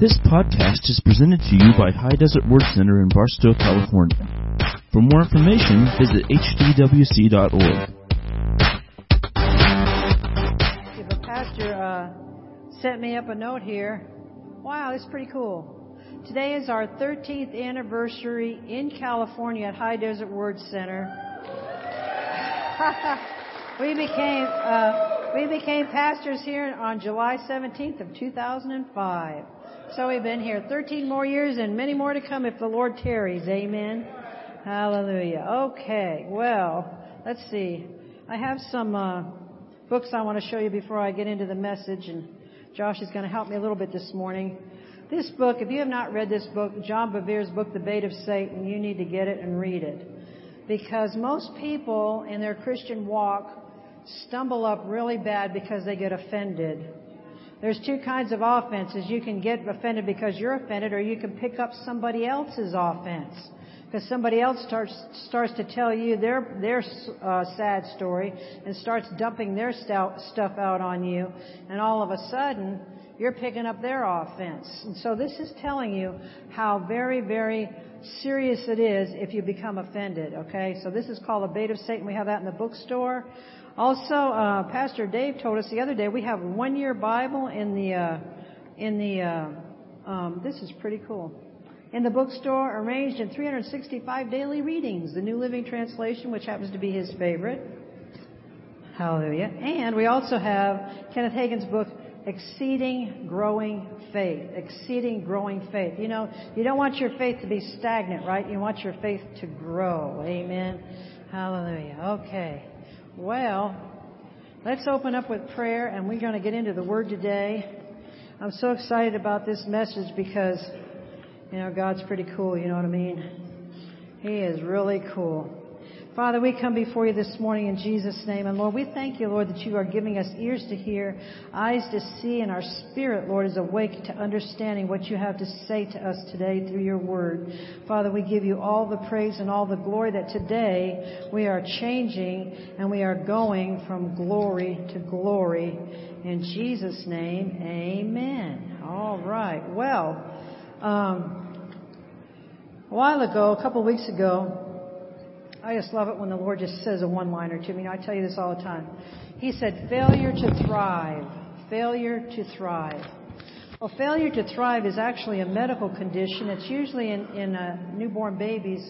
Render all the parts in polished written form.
This podcast is presented to you by High Desert Word Center in Barstow, California. For more information, visit hdwc.org. The pastor sent me up a note here. Wow, it's pretty cool. Today is our 13th anniversary in California at High Desert Word Center. We became pastors here on July 17th of 2005. So we've been here 13 more years and many more to come if the Lord tarries. Amen. Hallelujah. Okay. Well, let's see. I have some books I want to show you before I get into the message, and Josh is going to help me a little bit this morning. This book, if you have not read this book, John Bevere's book, The Bait of Satan, you need to get it and read it, because most people in their Christian walk stumble up really bad because they get offended. There's two kinds of offenses. You can get offended because you're offended, or you can pick up somebody else's offense because somebody else starts to tell you their sad story and starts dumping their stuff out on you, and all of a sudden you're picking up their offense. And so this is telling you how very, very serious it is if you become offended. Okay, so this is called The Bait of Satan. We have that in the bookstore. Also, Pastor Dave told us the other day we have a one-year Bible this is pretty cool, in the bookstore, arranged in 365 daily readings, the New Living Translation, which happens to be his favorite. Hallelujah. And we also have Kenneth Hagin's book, Exceeding Growing Faith. Exceeding Growing Faith. You know, you don't want your faith to be stagnant, right? You want your faith to grow. Amen. Hallelujah. Okay. Well, let's open up with prayer, and we're going to get into the Word today. I'm so excited about this message because, you know, God's pretty cool, you know what I mean? He is really cool. Father, we come before you this morning in Jesus' name. And, Lord, we thank you, Lord, that you are giving us ears to hear, eyes to see, and our spirit, Lord, is awake to understanding what you have to say to us today through your Word. Father, we give you all the praise and all the glory that today we are changing and we are going from glory to glory. In Jesus' name, amen. All right. Well, a while ago, a couple weeks ago, I just love it when the Lord just says a one-liner to me. You know, I tell you this all the time. He said, failure to thrive. Failure to thrive. Well, failure to thrive is actually a medical condition. It's usually in newborn babies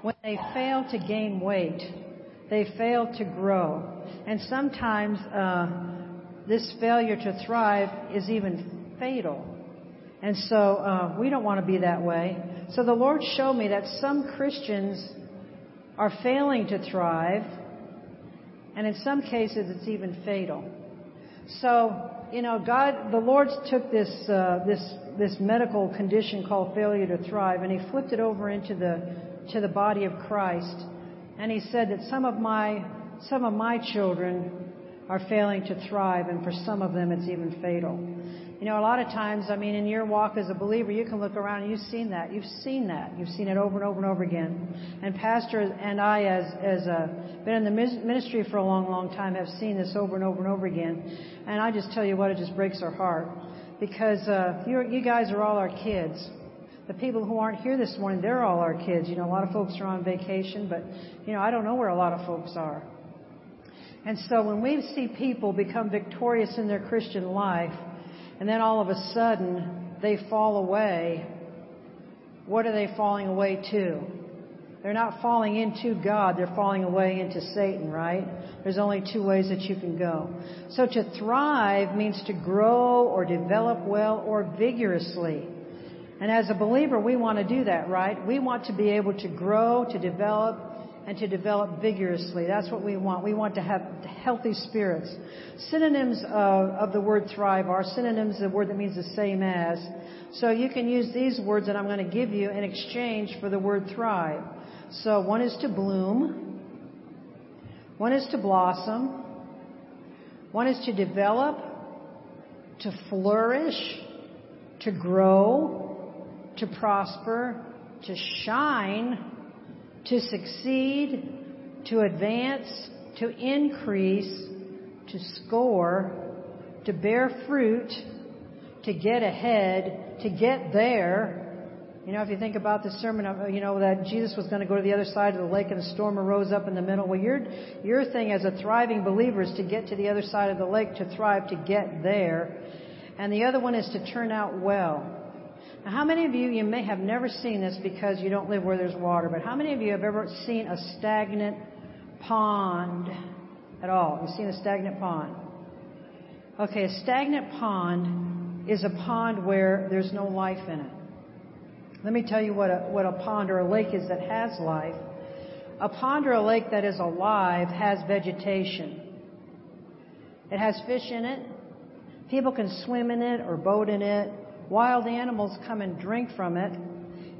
when they fail to gain weight. They fail to grow. And sometimes this failure to thrive is even fatal. And so we don't want to be that way. So the Lord showed me that some Christians are failing to thrive, and in some cases it's even fatal. So, you know, God, the Lord took this medical condition called failure to thrive, and He flipped it over into the body of Christ, and He said that some of my children are failing to thrive, and for some of them it's even fatal. You know, a lot of times, I mean, in your walk as a believer, you can look around and you've seen that. You've seen it over and over and over again. And Pastor and I, as been in the ministry for a long, long time, have seen this over and over and over again. And I just tell you what, it just breaks our heart. Because you guys are all our kids. The people who aren't here this morning, they're all our kids. You know, a lot of folks are on vacation, but, you know, I don't know where a lot of folks are. And so when we see people become victorious in their Christian life, and then all of a sudden, they fall away. What are they falling away to? They're not falling into God. They're falling away into Satan, right? There's only two ways that you can go. So to thrive means to grow or develop well or vigorously. And as a believer, we want to do that, right? We want to be able to grow, to develop, and to develop vigorously. That's what we want. We want to have healthy spirits. Synonyms of the word thrive are synonyms, the word that means the same as. So you can use these words that I'm going to give you in exchange for the word thrive. So one is to bloom. One is to blossom. One is to develop, to flourish, to grow, to prosper, to shine, to succeed, to advance, to increase, to score, to bear fruit, to get ahead, to get there. You know, if you think about the sermon, you know, that Jesus was going to go to the other side of the lake and a storm arose up in the middle. Well, your thing as a thriving believer is to get to the other side of the lake, to thrive, to get there. And the other one is to turn out well. Now, how many of you may have never seen this because you don't live where there's water, but how many of you have ever seen a stagnant pond at all? You've seen a stagnant pond? Okay, a stagnant pond is a pond where there's no life in it. Let me tell you what a pond or a lake is that has life. A pond or a lake that is alive has vegetation. It has fish in it. People can swim in it or boat in it. Wild animals come and drink from it.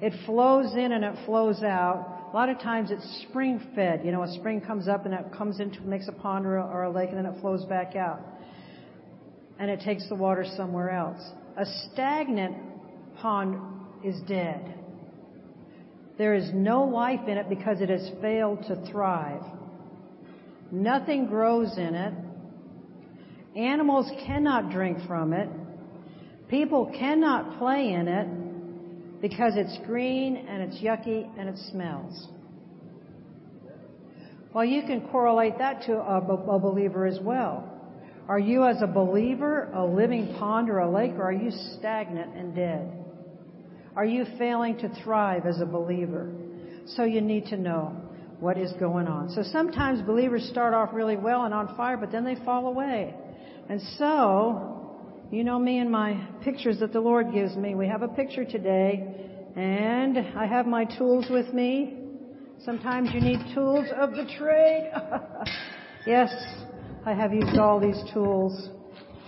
It flows in and it flows out. A lot of times it's spring-fed. You know, a spring comes up and it comes into, makes a pond or a lake, and then it flows back out. And it takes the water somewhere else. A stagnant pond is dead. There is no life in it because it has failed to thrive. Nothing grows in it. Animals cannot drink from it. People cannot play in it because it's green and it's yucky and it smells. Well, you can correlate that to a believer as well. Are you as a believer a living pond or a lake, or are you stagnant and dead? Are you failing to thrive as a believer? So you need to know what is going on. So sometimes believers start off really well and on fire, but then they fall away. And so, you know me and my pictures that the Lord gives me. We have a picture today, and I have my tools with me. Sometimes you need tools of the trade. Yes, I have used all these tools.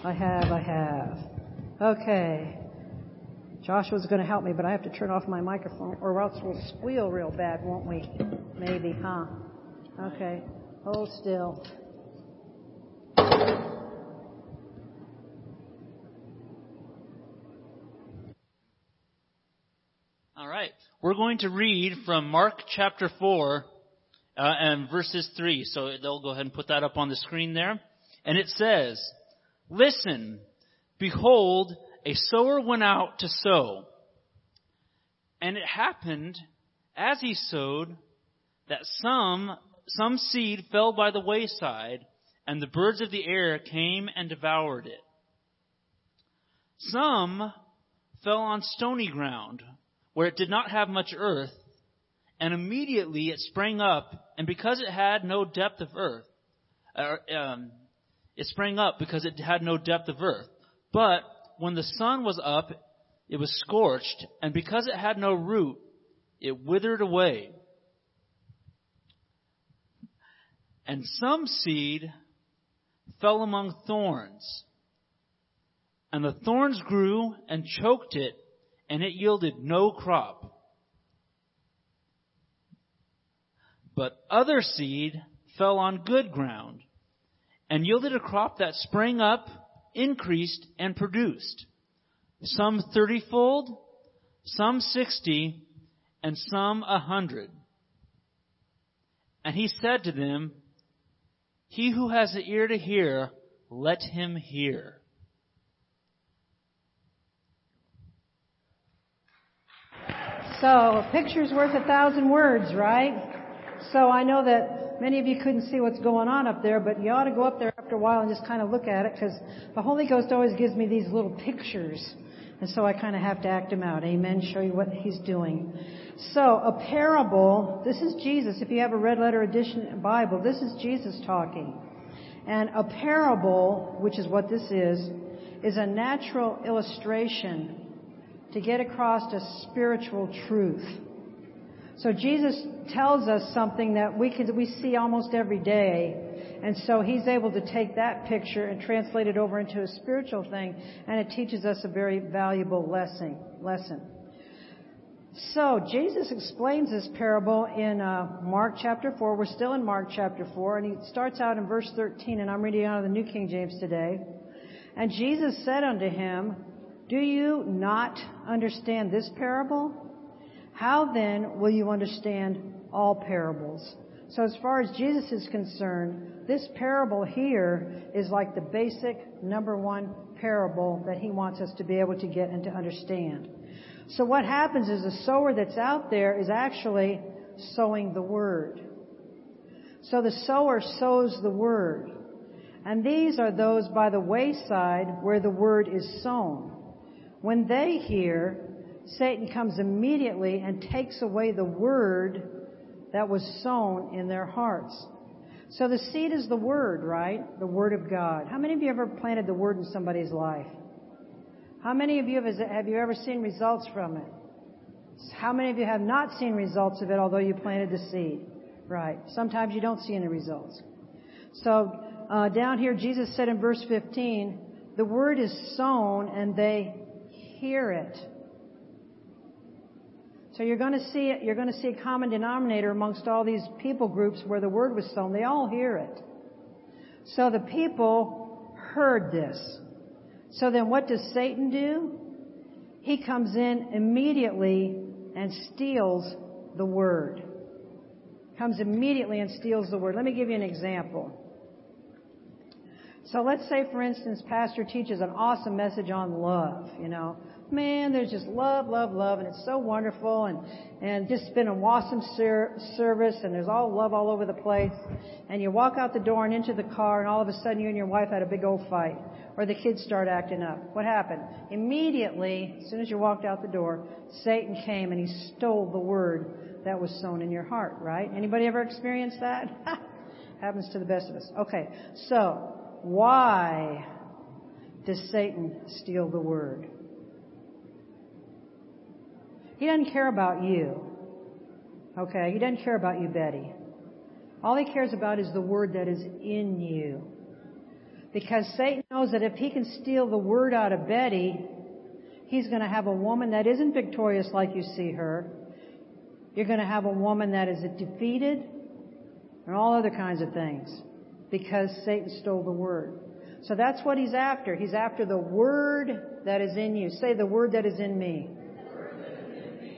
I have. Okay. Joshua's going to help me, but I have to turn off my microphone, or else we'll squeal real bad, won't we? Maybe, huh? Okay, hold still. All right, we're going to read from Mark chapter 4 and verses 3. So they'll go ahead and put that up on the screen there. And it says, "Listen, behold, a sower went out to sow, and it happened as he sowed that some seed fell by the wayside, and the birds of the air came and devoured it. Some fell on stony ground, where it did not have much earth, and immediately it sprang up, and because it had no depth of earth. But when the sun was up, it was scorched, and because it had no root, it withered away. And some seed fell among thorns, and the thorns grew and choked it, and it yielded no crop. But other seed fell on good ground, and yielded a crop that sprang up, increased, and produced, some 30-fold, some 60, and some 100. And he said to them, He who has an ear to hear, let him hear." So a picture's worth 1,000 words, right? So I know that many of you couldn't see what's going on up there, but you ought to go up there after a while and just kind of look at it, because the Holy Ghost always gives me these little pictures, and so I kind of have to act him out. Amen. Show you what he's doing. So a parable, this is Jesus. If you have a red letter edition Bible, this is Jesus talking. And a parable, which is what this is a natural illustration to get across a spiritual truth. So Jesus tells us something that we see almost every day. And so he's able to take that picture and translate it over into a spiritual thing. And it teaches us a very valuable lesson. So Jesus explains this parable in Mark chapter 4. We're still in Mark chapter 4. And he starts out in verse 13. And I'm reading out of the New King James today. "And Jesus said unto him, Do you not understand this parable? How then will you understand all parables?" So as far as Jesus is concerned, this parable here is like the basic number one parable that he wants us to be able to get and to understand. So what happens is the sower that's out there is actually sowing the word. So the sower sows the word. And these are those by the wayside where the word is sown. When they hear, Satan comes immediately and takes away the word that was sown in their hearts. So the seed is the word, right? The word of God. How many of you ever planted the word in somebody's life? How many of you have you ever seen results from it? How many of you have not seen results of it, although you planted the seed? Right. Sometimes you don't see any results. So down here, Jesus said in verse 15, the word is sown and they hear it. So you're going to see a common denominator amongst all these people groups where the word was sown. They all hear it. So the people heard this. So then what does Satan do? He comes in immediately and steals the word. Comes immediately and steals the word. Let me give you an example. So let's say, for instance, Pastor teaches an awesome message on love, Man, there's just love, love, love, and it's so wonderful, and just been an awesome service, and there's all love all over the place. And you walk out the door and into the car, and all of a sudden you and your wife had a big old fight, or the kids start acting up. What happened? Immediately, as soon as you walked out the door, Satan came and he stole the word that was sown in your heart, right? Anybody ever experienced that? Happens to the best of us. Okay, so why does Satan steal the word? He doesn't care about you. Okay, he doesn't care about you, Betty. All he cares about is the word that is in you. Because Satan knows that if he can steal the word out of Betty, he's going to have a woman that isn't victorious like you see her. You're going to have a woman that is defeated and all other kinds of things because Satan stole the word. So that's what he's after. He's after the word that is in you. Say, the word that is in me.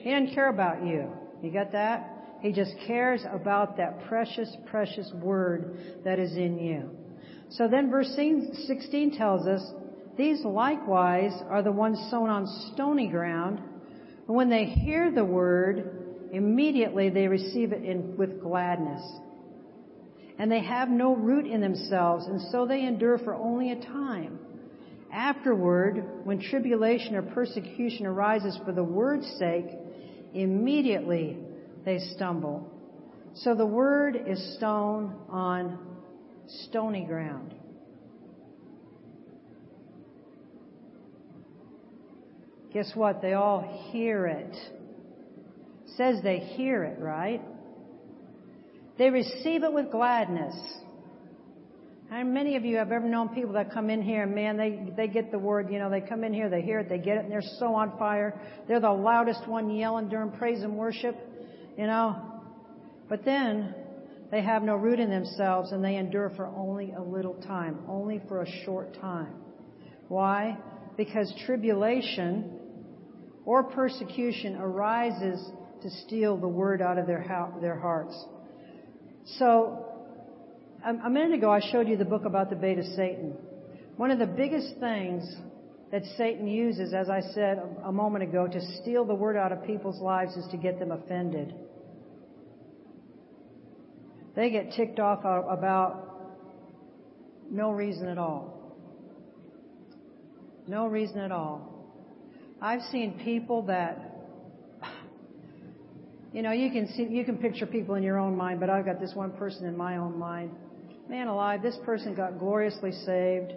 He doesn't care about you. You get that? He just cares about that precious, precious word that is in you. So then verse 16 tells us, these likewise are the ones sown on stony ground, and when they hear the word, immediately they receive it with gladness. And they have no root in themselves, and so they endure for only a time. Afterward, when tribulation or persecution arises for the word's sake, immediately they stumble. So the word is sown on stony ground. Guess what? They all hear it. It says they hear it, right? They receive it with gladness. How many of you have ever known people that come in here and, man, they get the word, they come in here, they hear it, they get it, and they're so on fire. They're the loudest one yelling during praise and worship, But then they have no root in themselves, and they endure for only a little time, only for a short time. Why? Because tribulation or persecution arises to steal the word out of their hearts. So a minute ago, I showed you the book about the bait of Satan. One of the biggest things that Satan uses, as I said a moment ago, to steal the word out of people's lives is to get them offended. They get ticked off about no reason at all. No reason at all. I've seen people that you can picture people in your own mind, but I've got this one person in my own mind. Man alive, this person got gloriously saved.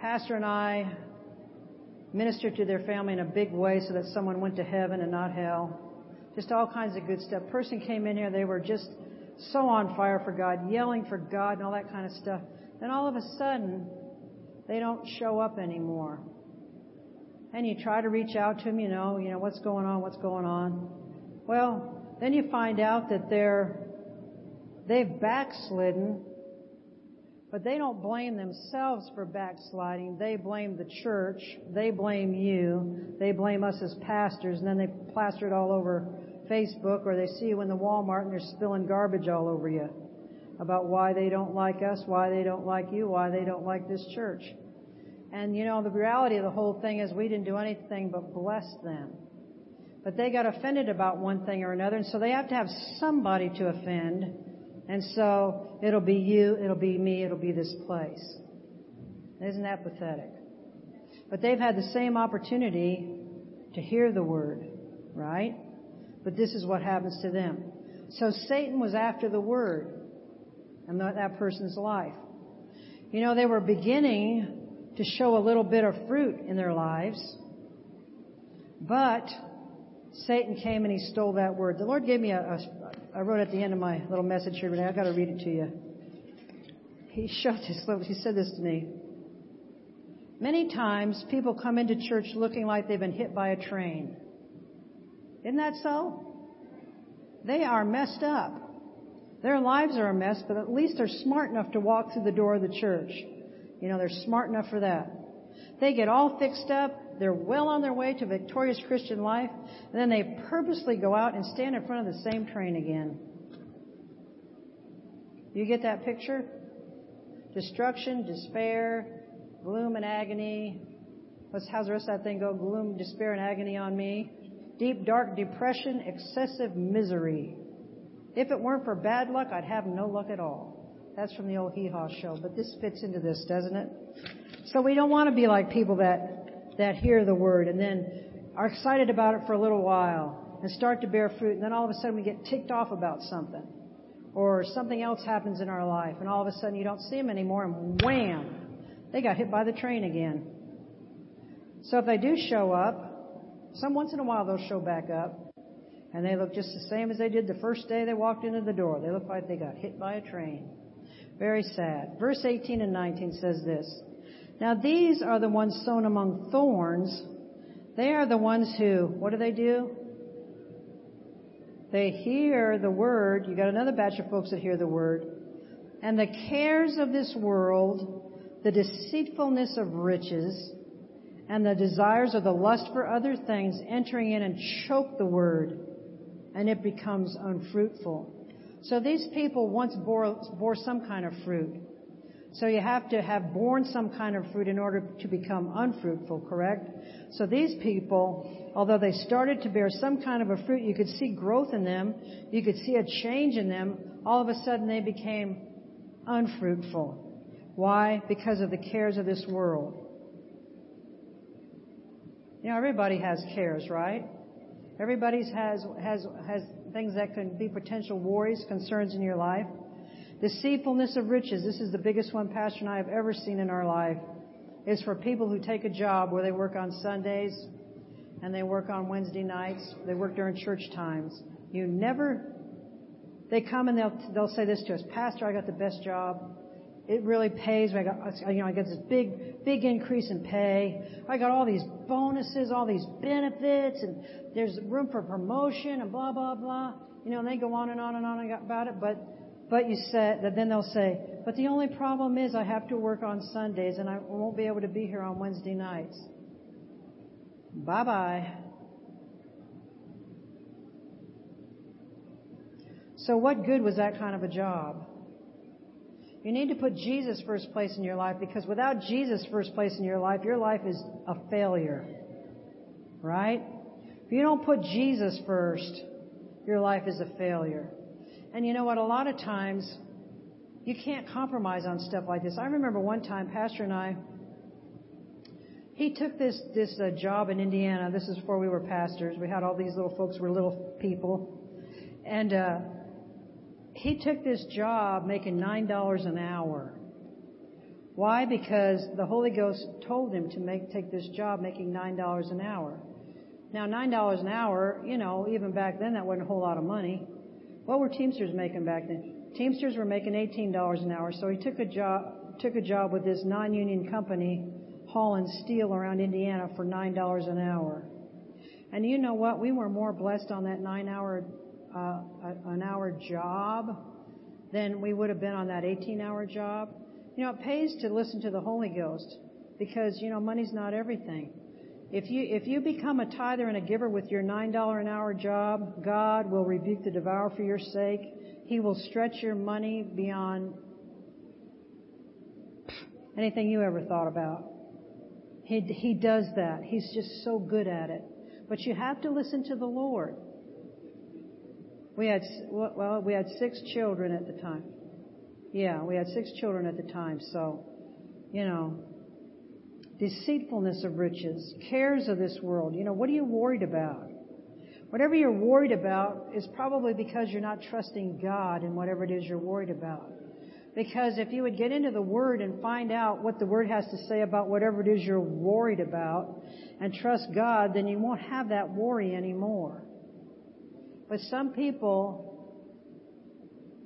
Pastor and I ministered to their family in a big way so that someone went to heaven and not hell. Just all kinds of good stuff. Person came in here, they were just so on fire for God, yelling for God and all that kind of stuff. Then all of a sudden, they don't show up anymore. And you try to reach out to them, what's going on. Well, then you find out that they've backslidden, but they don't blame themselves for backsliding. They blame the church. They blame you. They blame us as pastors, and then they plaster it all over Facebook, or they see you in the Walmart and they're spilling garbage all over you. about why they don't like us, why they don't like you, why they don't like this church. And, you know, the reality of the whole thing is we didn't do anything but bless them. But they got offended about one thing or another, and so they have to have somebody to offend. And so it'll be you, it'll be me, it'll be this place. Isn't that pathetic? But they've had the same opportunity to hear the word, right? But this is what happens to them. So Satan was after the word and that person's life. You know, they were beginning to show a little bit of fruit in their lives, but Satan came and he stole that word. The Lord gave me I wrote at the end of my little message here today. I've got to read it to you. He said this to me. Many times people come into church looking like they've been hit by a train. Isn't that so? They are messed up. Their lives are a mess, but at least they're smart enough to walk through the door of the church. You know, they're smart enough for that. They get all fixed up. They're well on their way to victorious Christian life. And then they purposely go out and stand in front of the same train again. You get that picture? Destruction, despair, gloom and agony. How's the rest of that thing go? Gloom, despair, and agony on me. Deep, dark depression, excessive misery. If it weren't for bad luck, I'd have no luck at all. That's from the old Hee Haw show, but this fits into this, doesn't it? So we don't want to be like people that hear the word and then are excited about it for a little while and start to bear fruit, and then all of a sudden we get ticked off about something or something else happens in our life, and all of a sudden you don't see them anymore, and wham, they got hit by the train again. So if they do show up, some once in a while they'll show back up, and they look just the same as they did the first day they walked into the door. They look like they got hit by a train. Very sad. Verse 18 and 19 says this. Now these are the ones sown among thorns. They are the ones who, what do? They hear the word. You got another batch of folks that hear the word. And the cares of this world, the deceitfulness of riches, and the desires of the lust for other things entering in and choke the word, and it becomes unfruitful. So these people once bore some kind of fruit. So you have to have borne some kind of fruit in order to become unfruitful, correct? So these people, although they started to bear some kind of a fruit, you could see growth in them, you could see a change in them, all of a sudden they became unfruitful. Why? Because of the cares of this world. You know, everybody has cares, right? Everybody has things that can be potential worries, concerns in your life. Deceitfulness of riches. This is the biggest one Pastor and I have ever seen in our life. It's for people who take a job where they work on Sundays and they work on Wednesday nights. They work during church times. They come and they'll say this to us, Pastor, I got the best job. It really pays. I got this big increase in pay. I got all these bonuses, all these benefits, and there's room for promotion and blah blah blah. You know, and they go on and on and on about it. But you said that then they'll say, but the only problem is I have to work on Sundays and I won't be able to be here on Wednesday nights. Bye bye. So what good was that kind of a job? You need to put Jesus first place in your life, because without Jesus first place in your life is a failure, right? If you don't put Jesus first, your life is a failure. And you know what? A lot of times you can't compromise on stuff like this. I remember one time Pastor and I, he took this job in Indiana. This is before we were pastors. We had all these little folks were little people. And, he took this job making $9 an hour. Why? Because the Holy Ghost told him to take this job making $9 an hour. Now, $9 an hour, you know, even back then, that wasn't a whole lot of money. What were Teamsters making back then? Teamsters were making $18 an hour. So he took a job with this non-union company hauling steel around Indiana for $9 an hour. And you know what? We were more blessed on that an hour job than we would have been on that 18-hour job. You know, it pays to listen to the Holy Ghost, because, you know, money's not everything. If you become a tither and a giver with your $9 an hour job, God will rebuke the devourer for your sake. He will stretch your money beyond anything you ever thought about. He does that. He's just so good at it. But you have to listen to the Lord. We had six children at the time. Yeah, we had six children at the time. So, you know, deceitfulness of riches, cares of this world. You know, what are you worried about? Whatever you're worried about is probably because you're not trusting God in whatever it is you're worried about. Because if you would get into the Word and find out what the Word has to say about whatever it is you're worried about and trust God, then you won't have that worry anymore. But some people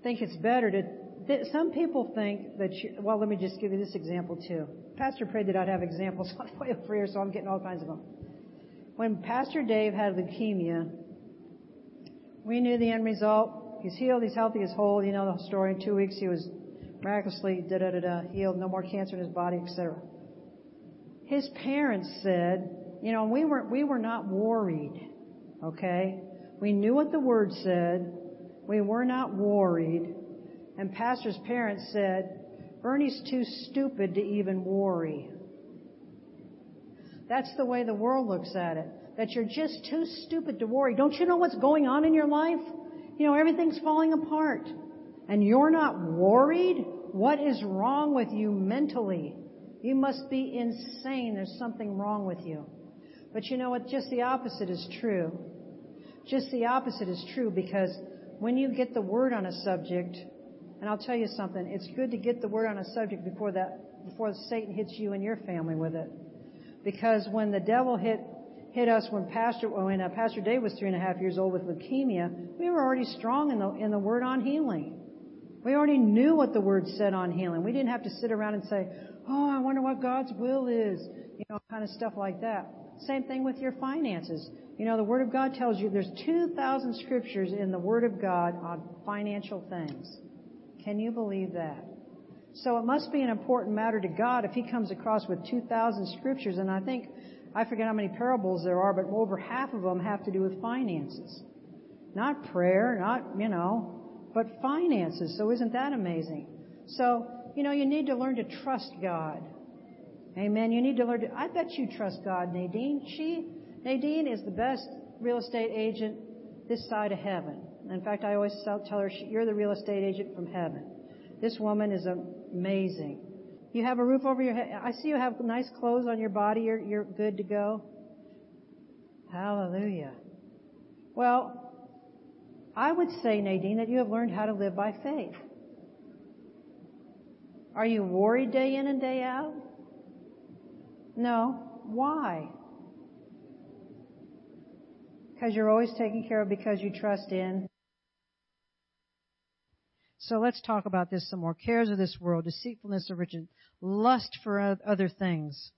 think it's better to... Some people think that... Well, let me just give you this example, too. Pastor prayed that I'd have examples on the way over here, so I'm getting all kinds of them. When Pastor Dave had leukemia, we knew the end result. He's healed, he's healthy, he's whole. You know the story. In 2 weeks, he was miraculously healed, no more cancer in his body, etc. His parents said, you know, we were not worried, okay? We knew what the Word said. We were not worried. And Pastor's parents said, Bernie's too stupid to even worry. That's the way the world looks at it, that you're just too stupid to worry. Don't you know what's going on in your life? You know, everything's falling apart. And you're not worried? What is wrong with you mentally? You must be insane. There's something wrong with you. But you know what? Just the opposite is true. Just the opposite is true, because when you get the Word on a subject, and I'll tell you something, it's good to get the Word on a subject before Satan hits you and your family with it. Because when the devil hit us when Pastor Dave was 3.5 years old with leukemia, we were already strong in the Word on healing. We already knew what the Word said on healing. We didn't have to sit around and say, oh, I wonder what God's will is, you know, kind of stuff like that. Same thing with your finances. You know, the Word of God tells you there's 2,000 scriptures in the Word of God on financial things. Can you believe that? So it must be an important matter to God if He comes across with 2,000 scriptures. And I think, I forget how many parables there are, but over half of them have to do with finances. Not prayer, but finances. So isn't that amazing? So, you know, you need to learn to trust God. Amen. You need to learn to... I bet you trust God, Nadine. Nadine is the best real estate agent this side of heaven. In fact, I always tell her, you're the real estate agent from heaven. This woman is amazing. You have a roof over your head. I see you have nice clothes on your body. You're good to go. Hallelujah. Well, I would say, Nadine, that you have learned how to live by faith. Are you worried day in and day out? No. Why? Because you're always taken care of, because you trust in. So let's talk about this some more. Cares of this world, deceitfulness of riches, lust for other things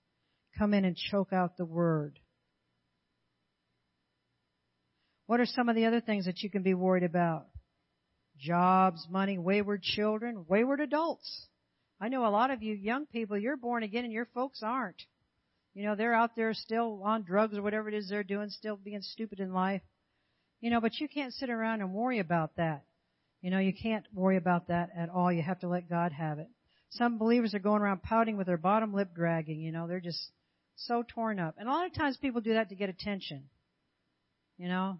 come in and choke out the Word. What are some of the other things that you can be worried about? Jobs, money, wayward children, wayward adults. I know a lot of you young people, you're born again and your folks aren't. You know, they're out there still on drugs or whatever it is they're doing, still being stupid in life. You know, but you can't sit around and worry about that. You know, you can't worry about that at all. You have to let God have it. Some believers are going around pouting with their bottom lip dragging. You know, they're just so torn up. And a lot of times people do that to get attention. You know?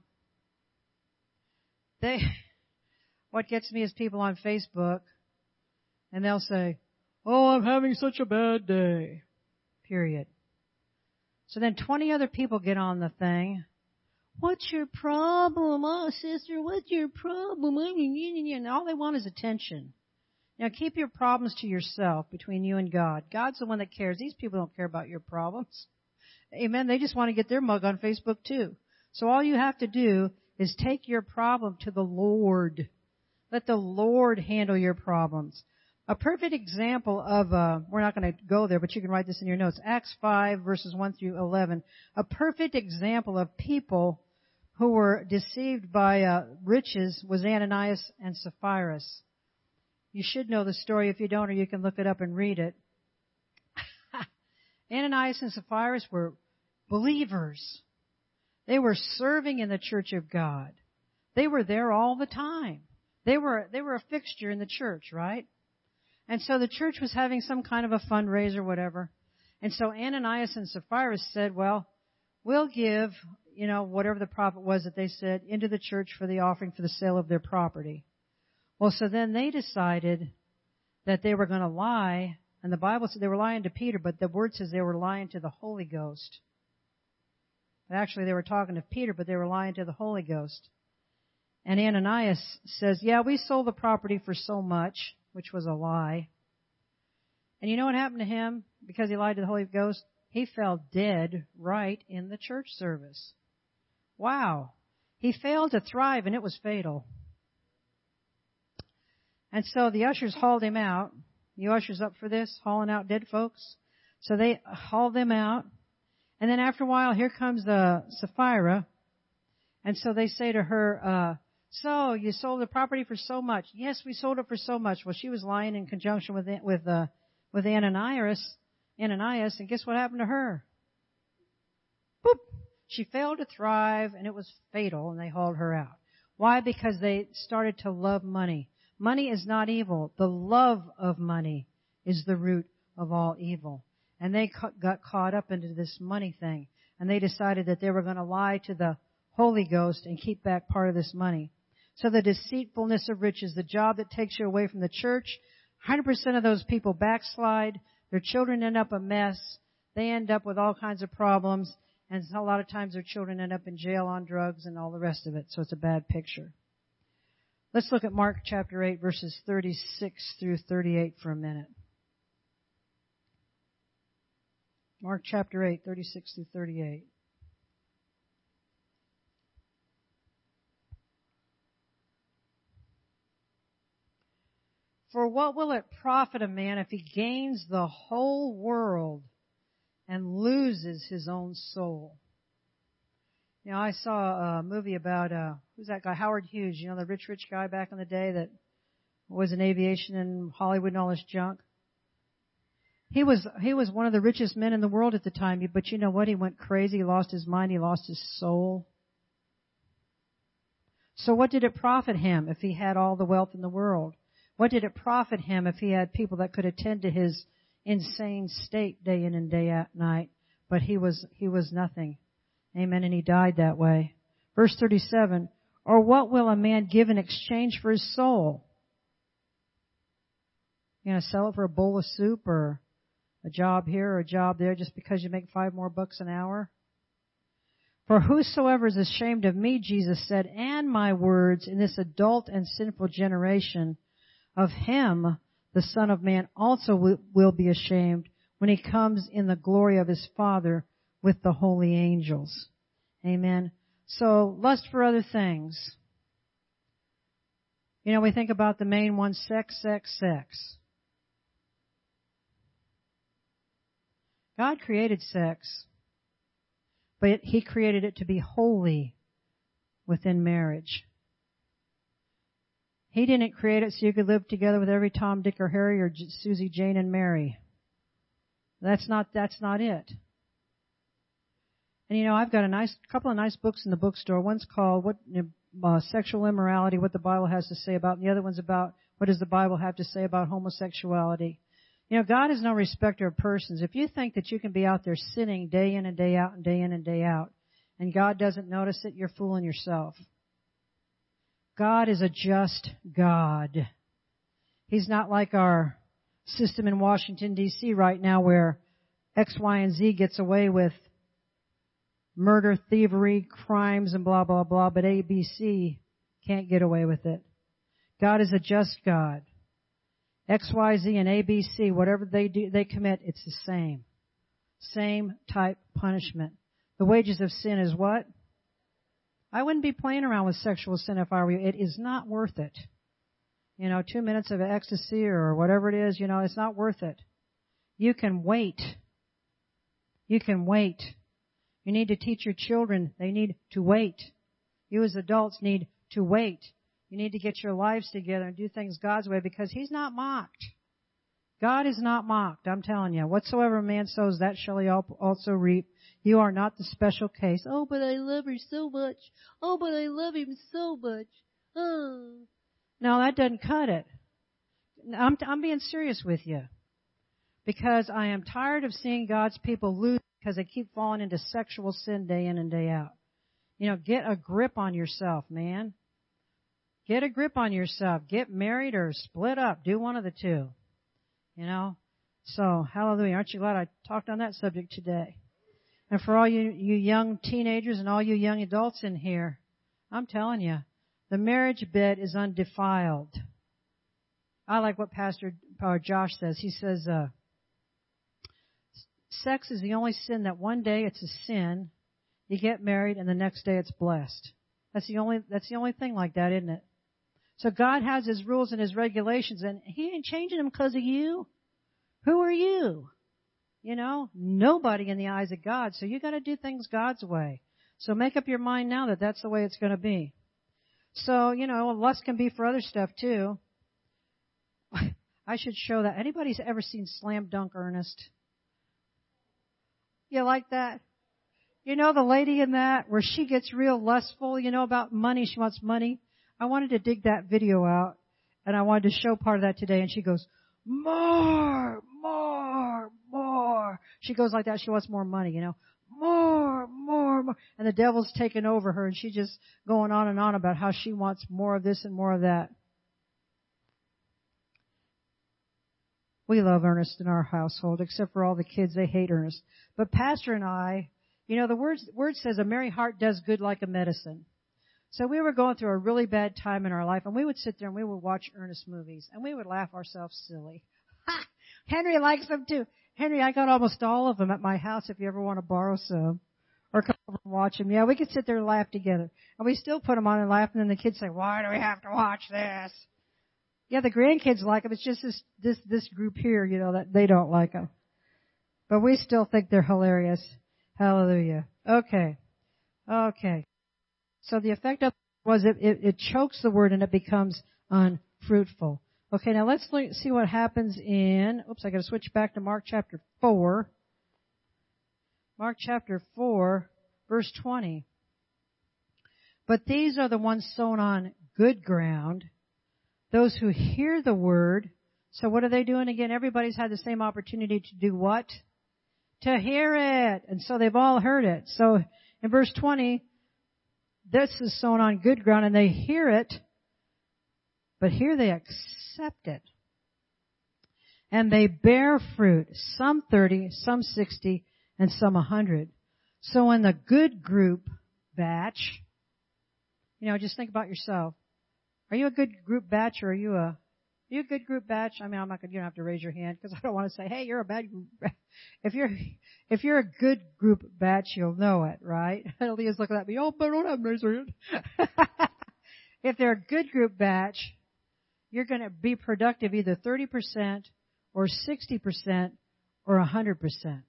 What gets me is people on Facebook, and they'll say, oh, I'm having such a bad day. Period. So then 20 other people get on the thing. What's your problem? Oh, sister, what's your problem? And all they want is attention. Now, keep your problems to yourself between you and God. God's the one that cares. These people don't care about your problems. Amen. They just want to get their mug on Facebook, too. So all you have to do is take your problem to the Lord. Let the Lord handle your problems. A perfect example of, we're not going to go there, but you can write this in your notes, Acts 5, verses 1 through 11. A perfect example of people who were deceived by riches was Ananias and Sapphira. You should know the story. If you don't, or you can look it up and read it. Ananias and Sapphira were believers. They were serving in the church of God. They were there all the time. They were a fixture in the church, right? And so the church was having some kind of a fundraiser, whatever. And so Ananias and Sapphira said, well, we'll give, you know, whatever the profit was that they said into the church for the offering for the sale of their property. Well, so then they decided that they were going to lie. And the Bible said they were lying to Peter, but the word says they were lying to the Holy Ghost. Actually, they were talking to Peter, but they were lying to the Holy Ghost. And Ananias says, yeah, we sold the property for so much, which was a lie. And you know what happened to him because he lied to the Holy Ghost? He fell dead right in the church service. Wow. He failed to thrive, and it was fatal. And so the ushers hauled him out. You ushers up for this, hauling out dead folks? So they hauled them out. And then after a while, here comes Sapphira. And so they say to her, so you sold the property for so much. Yes, we sold it for so much. Well, she was lying in conjunction with Ananias. And guess what happened to her? Boop. She failed to thrive, and it was fatal, and they hauled her out. Why? Because they started to love money. Money is not evil. The love of money is the root of all evil. And they got caught up into this money thing. And they decided that they were going to lie to the Holy Ghost and keep back part of this money. So the deceitfulness of riches, the job that takes you away from the church, 100% of those people backslide. Their children end up a mess. They end up with all kinds of problems. And a lot of times their children end up in jail on drugs and all the rest of it. So it's a bad picture. Let's look at Mark chapter 8, verses 36 through 38 for a minute. Mark chapter 8, 36 through 38. For what will it profit a man if he gains the whole world and loses his own soul? You know, I saw a movie about, who's that guy? Howard Hughes, you know, the rich guy back in the day that was in aviation and Hollywood and all this junk. He was one of the richest men in the world at the time, but you know what? He went crazy. He lost his mind. He lost his soul. So what did it profit him if he had all the wealth in the world? What did it profit him if he had people that could attend to his insane state day in and day out night? But he was nothing. Amen. And he died that way. Verse 37, or what will a man give in exchange for his soul? You know, sell it for a bowl of soup or a job here or a job there just because you make $5 more an hour? For whosoever is ashamed of me, Jesus said, and my words in this adult and sinful generation, of him the Son of Man also will be ashamed when he comes in the glory of his Father with the holy angels. Amen. So lust for other things. You know, we think about the main one, sex. God created sex, but he created it to be holy within marriage. He didn't create it so you could live together with every Tom, Dick, or Harry, or Susie, Jane, and Mary. That's not it. And you know, I've got a couple of nice books in the bookstore. One's called Sexual Immorality, What the Bible Has to Say About It, and the other one's about What Does the Bible Have to Say About Homosexuality. You know, God is no respecter of persons. If you think that you can be out there sinning day in and day out and day in and day out, and God doesn't notice it, you're fooling yourself. God is a just God. He's not like our system in Washington, D.C. right now where X, Y, and Z gets away with murder, thievery, crimes, and blah, blah, blah, but A, B, C can't get away with it. God is a just God. X, Y, Z, and A, B, C, whatever they do, they commit, it's the same. Same type punishment. The wages of sin is what? I wouldn't be playing around with sexual sin if I were you. It is not worth it. You know, 2 minutes of ecstasy or whatever it is, you know, it's not worth it. You can wait. You can wait. You need to teach your children. They need to wait. You as adults need to wait. You need to get your lives together and do things God's way because he's not mocked. God is not mocked. I'm telling you, whatsoever a man sows, that shall he also reap. You are not the special case. Oh, but I love her so much. Oh, but I love him so much. Oh. No, that doesn't cut it. I'm being serious with you, because I am tired of seeing God's people lose because they keep falling into sexual sin day in and day out. You know, get a grip on yourself, man. Get a grip on yourself. Get married or split up. Do one of the two, you know. So, hallelujah. Aren't you glad I talked on that subject today? And for all you young teenagers and all you young adults in here, I'm telling you, the marriage bed is undefiled. I like what Pastor Josh says. He says, sex is the only sin that one day it's a sin, you get married, and the next day it's blessed. That's the only thing like that, isn't it? So God has His rules and His regulations, and He ain't changing them because of you. Who are you? You know, nobody in the eyes of God. So you got to do things God's way. So make up your mind now that that's the way it's going to be. So, you know, lust can be for other stuff too. I should show that. Anybody's ever seen Slam Dunk Ernest? You like that? You know the lady in that where she gets real lustful, you know, about money. She wants money. I wanted to dig that video out, and I wanted to show part of that today. And she goes, more, more, more. She goes like that. She wants more money, you know. More, more, more. And the devil's taking over her, and she's just going on and on about how she wants more of this and more of that. We love Ernest in our household, except for all the kids. They hate Ernest. But Pastor and I, you know, the word says a merry heart does good like a medicine. So we were going through a really bad time in our life, and we would sit there and we would watch Ernest movies, and we would laugh ourselves silly. Ha! Henry likes them too. Henry, I got almost all of them at my house if you ever want to borrow some or come over and watch them. Yeah, we could sit there and laugh together. And we still put them on and laugh, and then the kids say, why do we have to watch this? Yeah, the grandkids like them. It's just this group here, you know, that they don't like them. But we still think they're hilarious. Hallelujah. Okay. So the effect of it was it chokes the word and it becomes unfruitful. Okay, now let's see what happens in, I got to switch back to Mark chapter 4. Mark chapter 4, verse 20. But these are the ones sown on good ground, those who hear the word. So what are they doing again? Everybody's had the same opportunity to do what? To hear it. And so they've all heard it. So in verse 20, this is sown on good ground, and they hear it, but here they accept it. And they bear fruit, some 30, some 60, and some 100. So in the good group batch, you know, just think about yourself. Are you a good group batch, or are you a good group batch? I mean, you don't have to raise your hand, because I don't want to say, hey, you're a bad group batch. If you're a good group batch, you'll know it, right? Leah's looking at me, but I don't have to raise your hand. If they're a good group batch, you're going to be productive either 30% or 60% or 100%.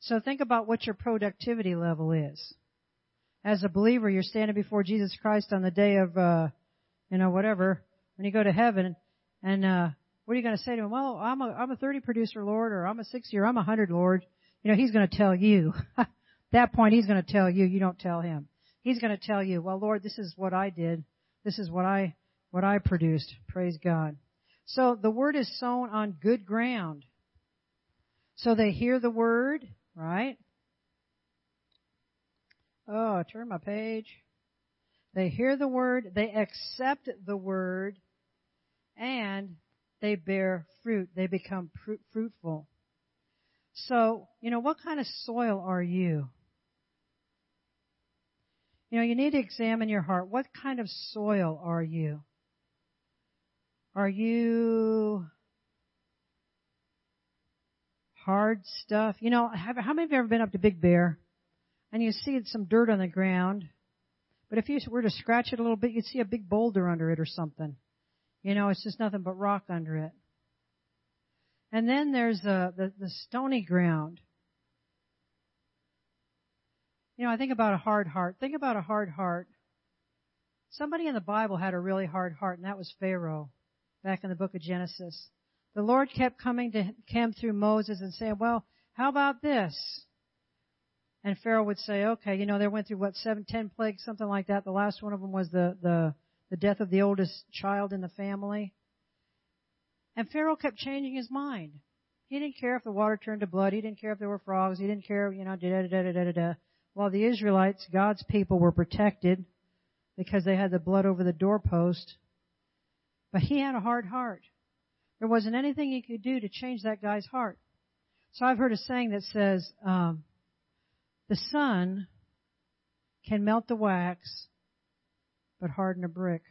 So think about what your productivity level is. As a believer, you're standing before Jesus Christ on the day of, when you go to heaven, and what are you going to say to him? Well, I'm a 30 producer, Lord, or I'm a 60, or I'm a 100, Lord. You know, he's going to tell you. At that point, he's going to tell you. You don't tell him. He's going to tell you, well, Lord, this is what I did. This is what I produced. Praise God. So the word is sown on good ground. So they hear the word, right? Oh, turn my page. They hear the word, they accept the word, and they bear fruit. They become fruitful. So, you know, what kind of soil are you? You know, you need to examine your heart. What kind of soil are you? Are you hard stuff? You know, how many of you have ever been up to Big Bear? And you see some dirt on the ground. But if you were to scratch it a little bit, you'd see a big boulder under it or something. You know, it's just nothing but rock under it. And then there's the stony ground. You know, I think about a hard heart. Think about a hard heart. Somebody in the Bible had a really hard heart, and that was Pharaoh back in the book of Genesis. The Lord kept coming to him through Moses and saying, well, how about this? And Pharaoh would say, okay, you know, they went through, 7, 10 plagues, something like that. The last one of them was the the death of the oldest child in the family. And Pharaoh kept changing his mind. He didn't care if the water turned to blood. He didn't care if there were frogs. He didn't care, While the Israelites, God's people, were protected because they had the blood over the doorpost. But he had a hard heart. There wasn't anything he could do to change that guy's heart. So I've heard a saying that says, the sun can melt the wax, but harden a brick.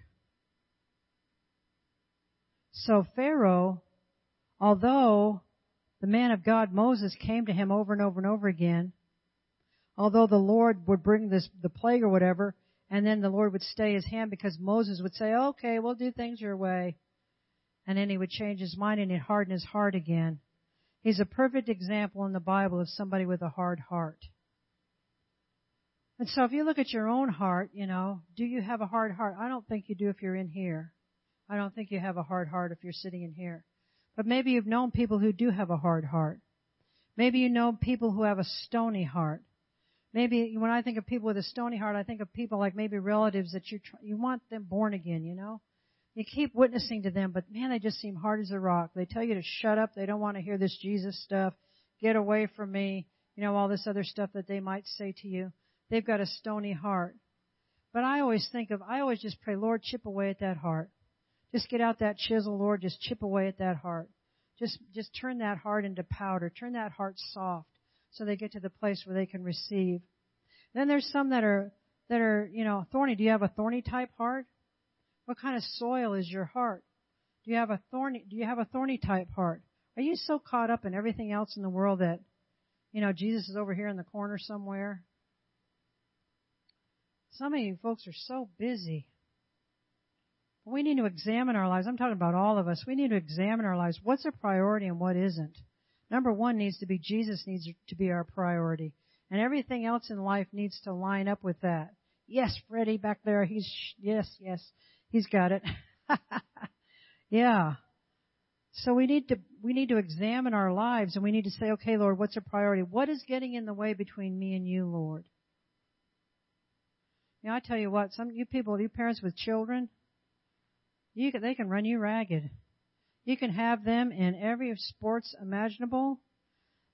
So Pharaoh, although the man of God, Moses, came to him over and over and over again, although the Lord would bring the plague or whatever, and then the Lord would stay his hand because Moses would say, okay, we'll do things your way. And then he would change his mind and he'd harden his heart again. He's a perfect example in the Bible of somebody with a hard heart. And so if you look at your own heart, do you have a hard heart? I don't think you do if you're in here. I don't think you have a hard heart if you're sitting in here. But maybe you've known people who do have a hard heart. Maybe you know people who have a stony heart. Maybe when I think of people with a stony heart, I think of people like maybe relatives that you want them born again, You keep witnessing to them, but man, they just seem hard as a rock. They tell you to shut up. They don't want to hear this Jesus stuff. Get away from me. All this other stuff that they might say to you. They've got a stony heart. But I always just pray, Lord, chip away at that heart. Just get out that chisel, Lord. Just chip away at that heart. Just turn that heart into powder. Turn that heart soft. So they get to the place where they can receive. Then there's some that are, thorny. Do you have a thorny type heart? What kind of soil is your heart? Do you have a thorny type heart? Are you so caught up in everything else in the world that, Jesus is over here in the corner somewhere? Some of you folks are so busy. We need to examine our lives. I'm talking about all of us. We need to examine our lives. What's a priority and what isn't? Number one needs to be Jesus needs to be our priority. And everything else in life needs to line up with that. Yes, Freddie back there, yes, he's got it. Yeah. So we need to examine our lives and we need to say, okay, Lord, what's a priority? What is getting in the way between me and you, Lord? I tell you what, some of you parents with children, they can run you ragged. You can have them in every sports imaginable.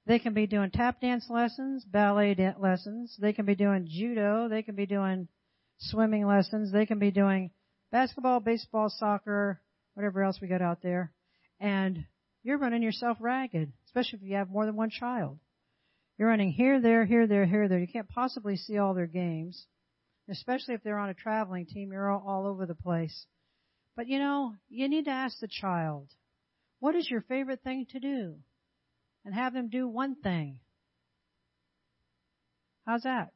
They can be doing tap dance lessons, ballet lessons. They can be doing judo. They can be doing swimming lessons. They can be doing basketball, baseball, soccer, whatever else we got out there. And you're running yourself ragged, especially if you have more than one child. You're running here, there, here, there, here, there. You can't possibly see all their games, especially if they're on a traveling team. You're all over the place. But, you need to ask the child, what is your favorite thing to do? And have them do one thing. How's that?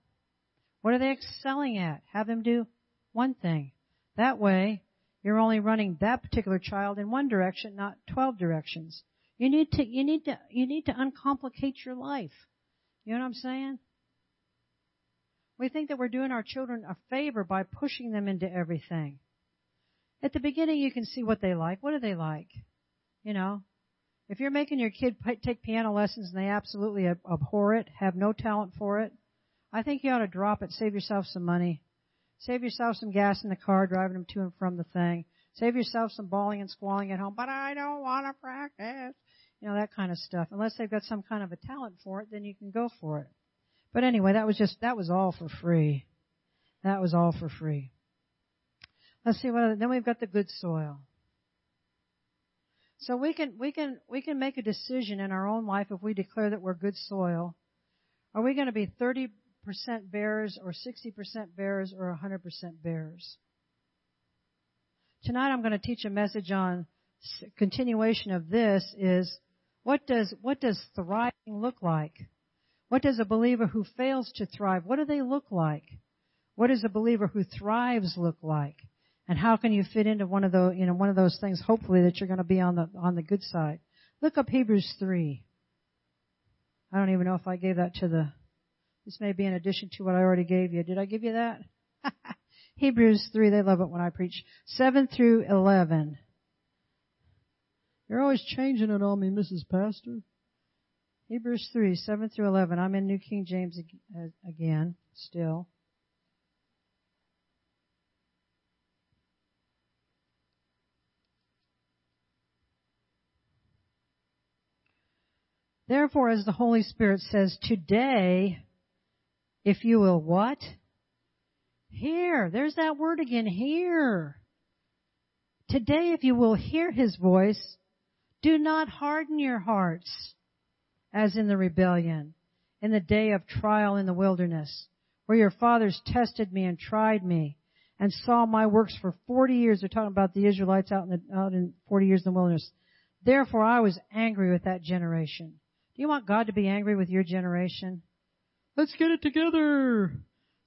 What are they excelling at? Have them do one thing. That way, you're only running that particular child in one direction, not 12 directions. You need to uncomplicate your life. You know what I'm saying? We think that we're doing our children a favor by pushing them into everything. At the beginning, you can see what they like. What do they like? If you're making your kid take piano lessons and they absolutely abhor it, have no talent for it, I think you ought to drop it, save yourself some money, save yourself some gas in the car, driving them to and from the thing, save yourself some bawling and squalling at home, but I don't want to practice, that kind of stuff. Unless they've got some kind of a talent for it, then you can go for it. But anyway, that was all for free. That was all for free. Let's see then we've got the good soil. So we can make a decision in our own life if we declare that we're good soil. Are we going to be 30% bearers or 60% bearers or 100% bearers? Tonight I'm going to teach a message on continuation of this is what does thriving look like? What does a believer who fails to thrive, what do they look like? What does a believer who thrives look like? And how can you fit into one of those things, hopefully, that you're going to be on the good side? Look up Hebrews 3. I don't even know if I gave that this may be in addition to what I already gave you. Did I give you that? Hebrews 3, they love it when I preach. 7 through 11. You're always changing it on me, Mrs. Pastor. Hebrews 3, 7 through 11. I'm in New King James again, still. Therefore, as the Holy Spirit says, today, if you will what? Hear. There's that word again, hear. Today, if you will hear his voice, do not harden your hearts as in the rebellion, in the day of trial in the wilderness, where your fathers tested me and tried me and saw my works for 40 years. They're talking about the Israelites out in 40 years in the wilderness. Therefore, I was angry with that generation. Do you want God to be angry with your generation? Let's get it together.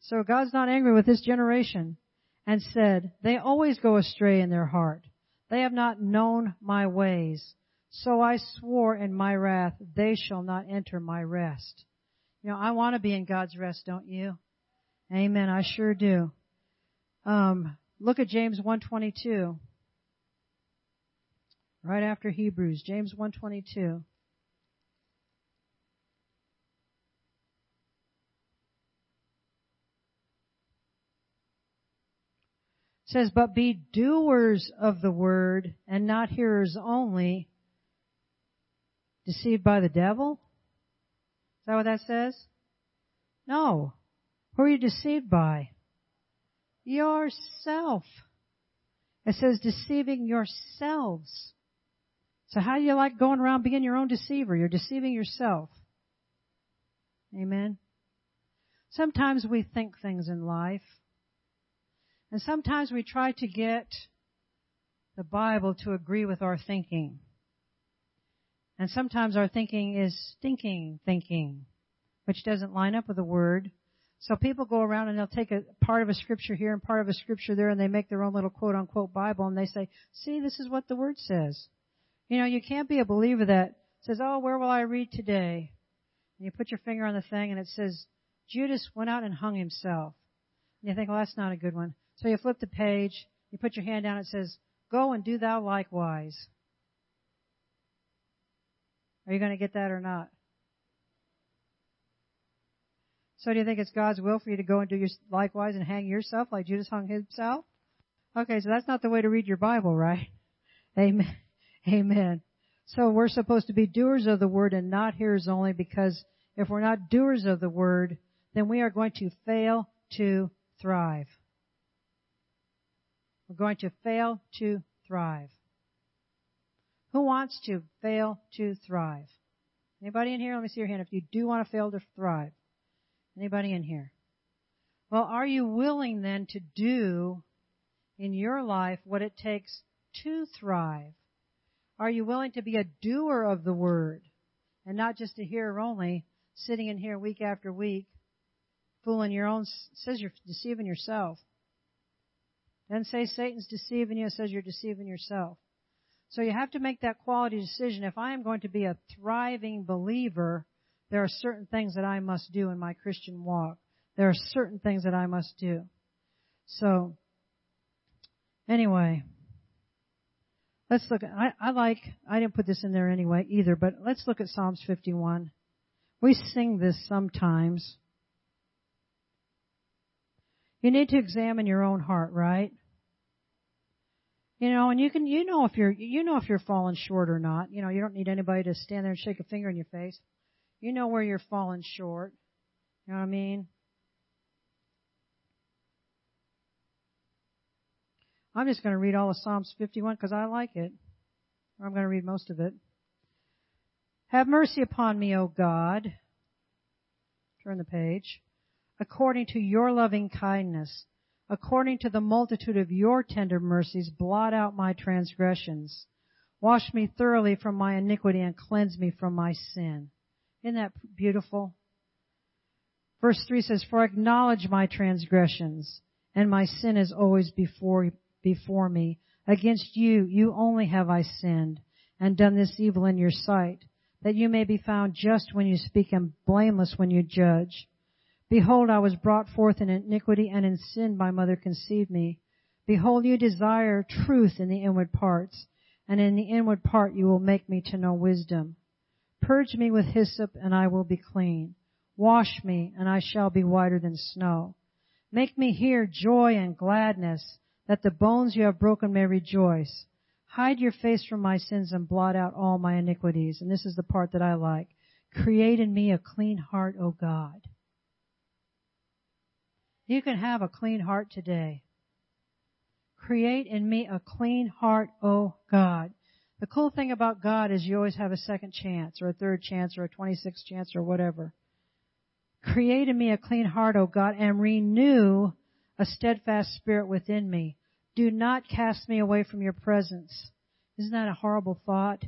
So God's not angry with this generation, and said, they always go astray in their heart. They have not known my ways. So I swore in my wrath, they shall not enter my rest. You know, I want to be in God's rest, don't you? Amen. I sure do. Look at James 1:22. Right after Hebrews, James 1:22. It says, but be doers of the word and not hearers only, deceived by the devil. Is that what that says? No. Who are you deceived by? Yourself. It says deceiving yourselves. So how do you like going around being your own deceiver? You're deceiving yourself. Amen. Sometimes we think things in life. And sometimes we try to get the Bible to agree with our thinking. And sometimes our thinking is stinking thinking, which doesn't line up with the Word. So people go around and they'll take a part of a scripture here and part of a scripture there, and they make their own little quote-unquote Bible, and they say, see, this is what the Word says. You know, you can't be a believer that says, oh, where will I read today? And you put your finger on the thing, and it says, Judas went out and hung himself. And you think, well, that's not a good one. So you flip the page, you put your hand down, it says, go and do thou likewise. Are you going to get that or not? So do you think it's God's will for you to go and do your likewise and hang yourself like Judas hung himself? Okay, so that's not the way to read your Bible, right? Amen. Amen. So we're supposed to be doers of the word and not hearers only, because if we're not doers of the word, then we are going to fail to thrive. We're going to fail to thrive. Who wants to fail to thrive? Anybody in here? Let me see your hand if you do want to fail to thrive. Anybody in here? Well, are you willing then to do in your life what it takes to thrive? Are you willing to be a doer of the word and not just a hearer only, sitting in here week after week, fooling your own, says you're deceiving yourself. Then say Satan's deceiving you. It says you're deceiving yourself. So you have to make that quality decision. If I am going to be a thriving believer, there are certain things that I must do in my Christian walk. There are certain things that I must do. So, anyway, let's look at, I didn't put this in there anyway either, but let's look at Psalms 51. We sing this sometimes. You need to examine your own heart, right? You know, and you know if you're falling short or not. You know, you don't need anybody to stand there and shake a finger in your face. You know where you're falling short. You know what I mean? I'm just going to read all of Psalms 51 because I like it. Or I'm going to read most of it. Have mercy upon me, O God. Turn the page. According to your loving kindness, according to the multitude of your tender mercies, blot out my transgressions. Wash me thoroughly from my iniquity and cleanse me from my sin. Isn't that beautiful? Verse 3 says, for I acknowledge my transgressions, and my sin is always before me. Against you, you only have I sinned, and done this evil in your sight, that you may be found just when you speak and blameless when you judge. Behold, I was brought forth in iniquity, and in sin my mother conceived me. Behold, you desire truth in the inward parts, and in the inward part you will make me to know wisdom. Purge me with hyssop, and I will be clean. Wash me, and I shall be whiter than snow. Make me hear joy and gladness, that the bones you have broken may rejoice. Hide your face from my sins and blot out all my iniquities. And this is the part that I like. Create in me a clean heart, O God. You can have a clean heart today. Create in me a clean heart, O God. The cool thing about God is you always have a second chance or a third chance or a 26th chance or whatever. Create in me a clean heart, O God, and renew a steadfast spirit within me. Do not cast me away from your presence. Isn't that a horrible thought?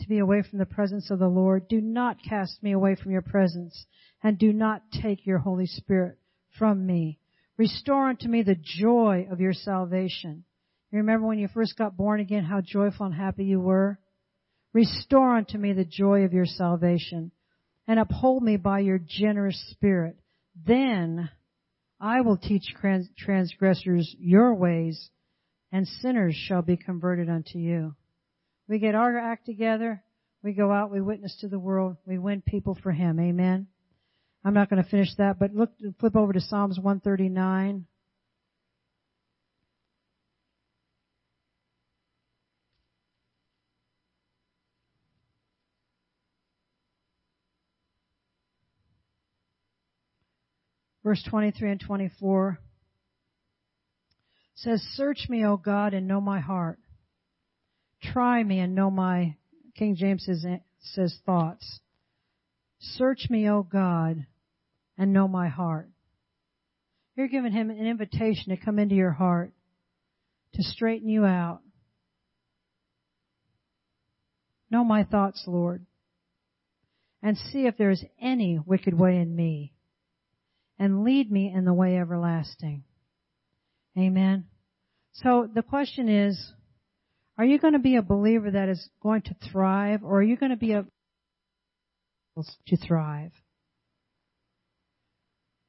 To be away from the presence of the Lord. Do not cast me away from your presence, and do not take your Holy Spirit from me. Restore unto me the joy of your salvation. You remember when you first got born again, how joyful and happy you were? Restore unto me the joy of your salvation, and uphold me by your generous spirit. Then I will teach transgressors your ways, and sinners shall be converted unto you. We get our act together. We go out. We witness to the world. We win people for Him. Amen. I'm not going to finish that, but look, flip over to Psalms 139. Verse 23 and 24 says, "Search me, O God, and know my heart. Try me and know my," King James says, "thoughts." Search me, O God, and know my heart. You're giving Him an invitation to come into your heart, to straighten you out. Know my thoughts, Lord, and see if there is any wicked way in me, and lead me in the way everlasting. Amen. So the question is, are you going to be a believer that is going to thrive, or are you going to be a to thrive?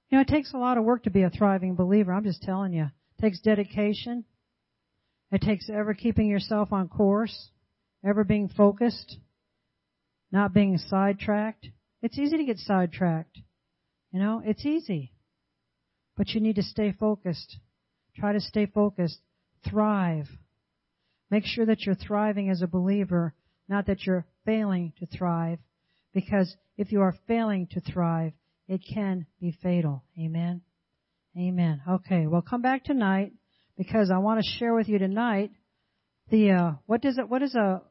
You know, it takes a lot of work to be a thriving believer. I'm just telling you. It takes dedication. It takes ever keeping yourself on course, ever being focused, not being sidetracked. It's easy to get sidetracked. You know, it's easy. But you need to stay focused. Try to stay focused. Thrive. Make sure that you're thriving as a believer, not that you're failing to thrive, because if you are failing to thrive, it can be fatal. Amen? Amen. Okay, well, come back tonight, because I want to share with you tonight the what does a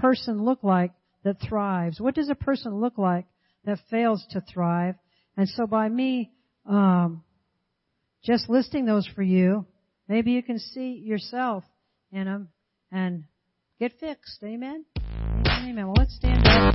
person look like that thrives? What does a person look like that fails to thrive? And so by me just listing those for you, maybe you can see yourself in them and get fixed. Amen? Amen. Well, let's stand up.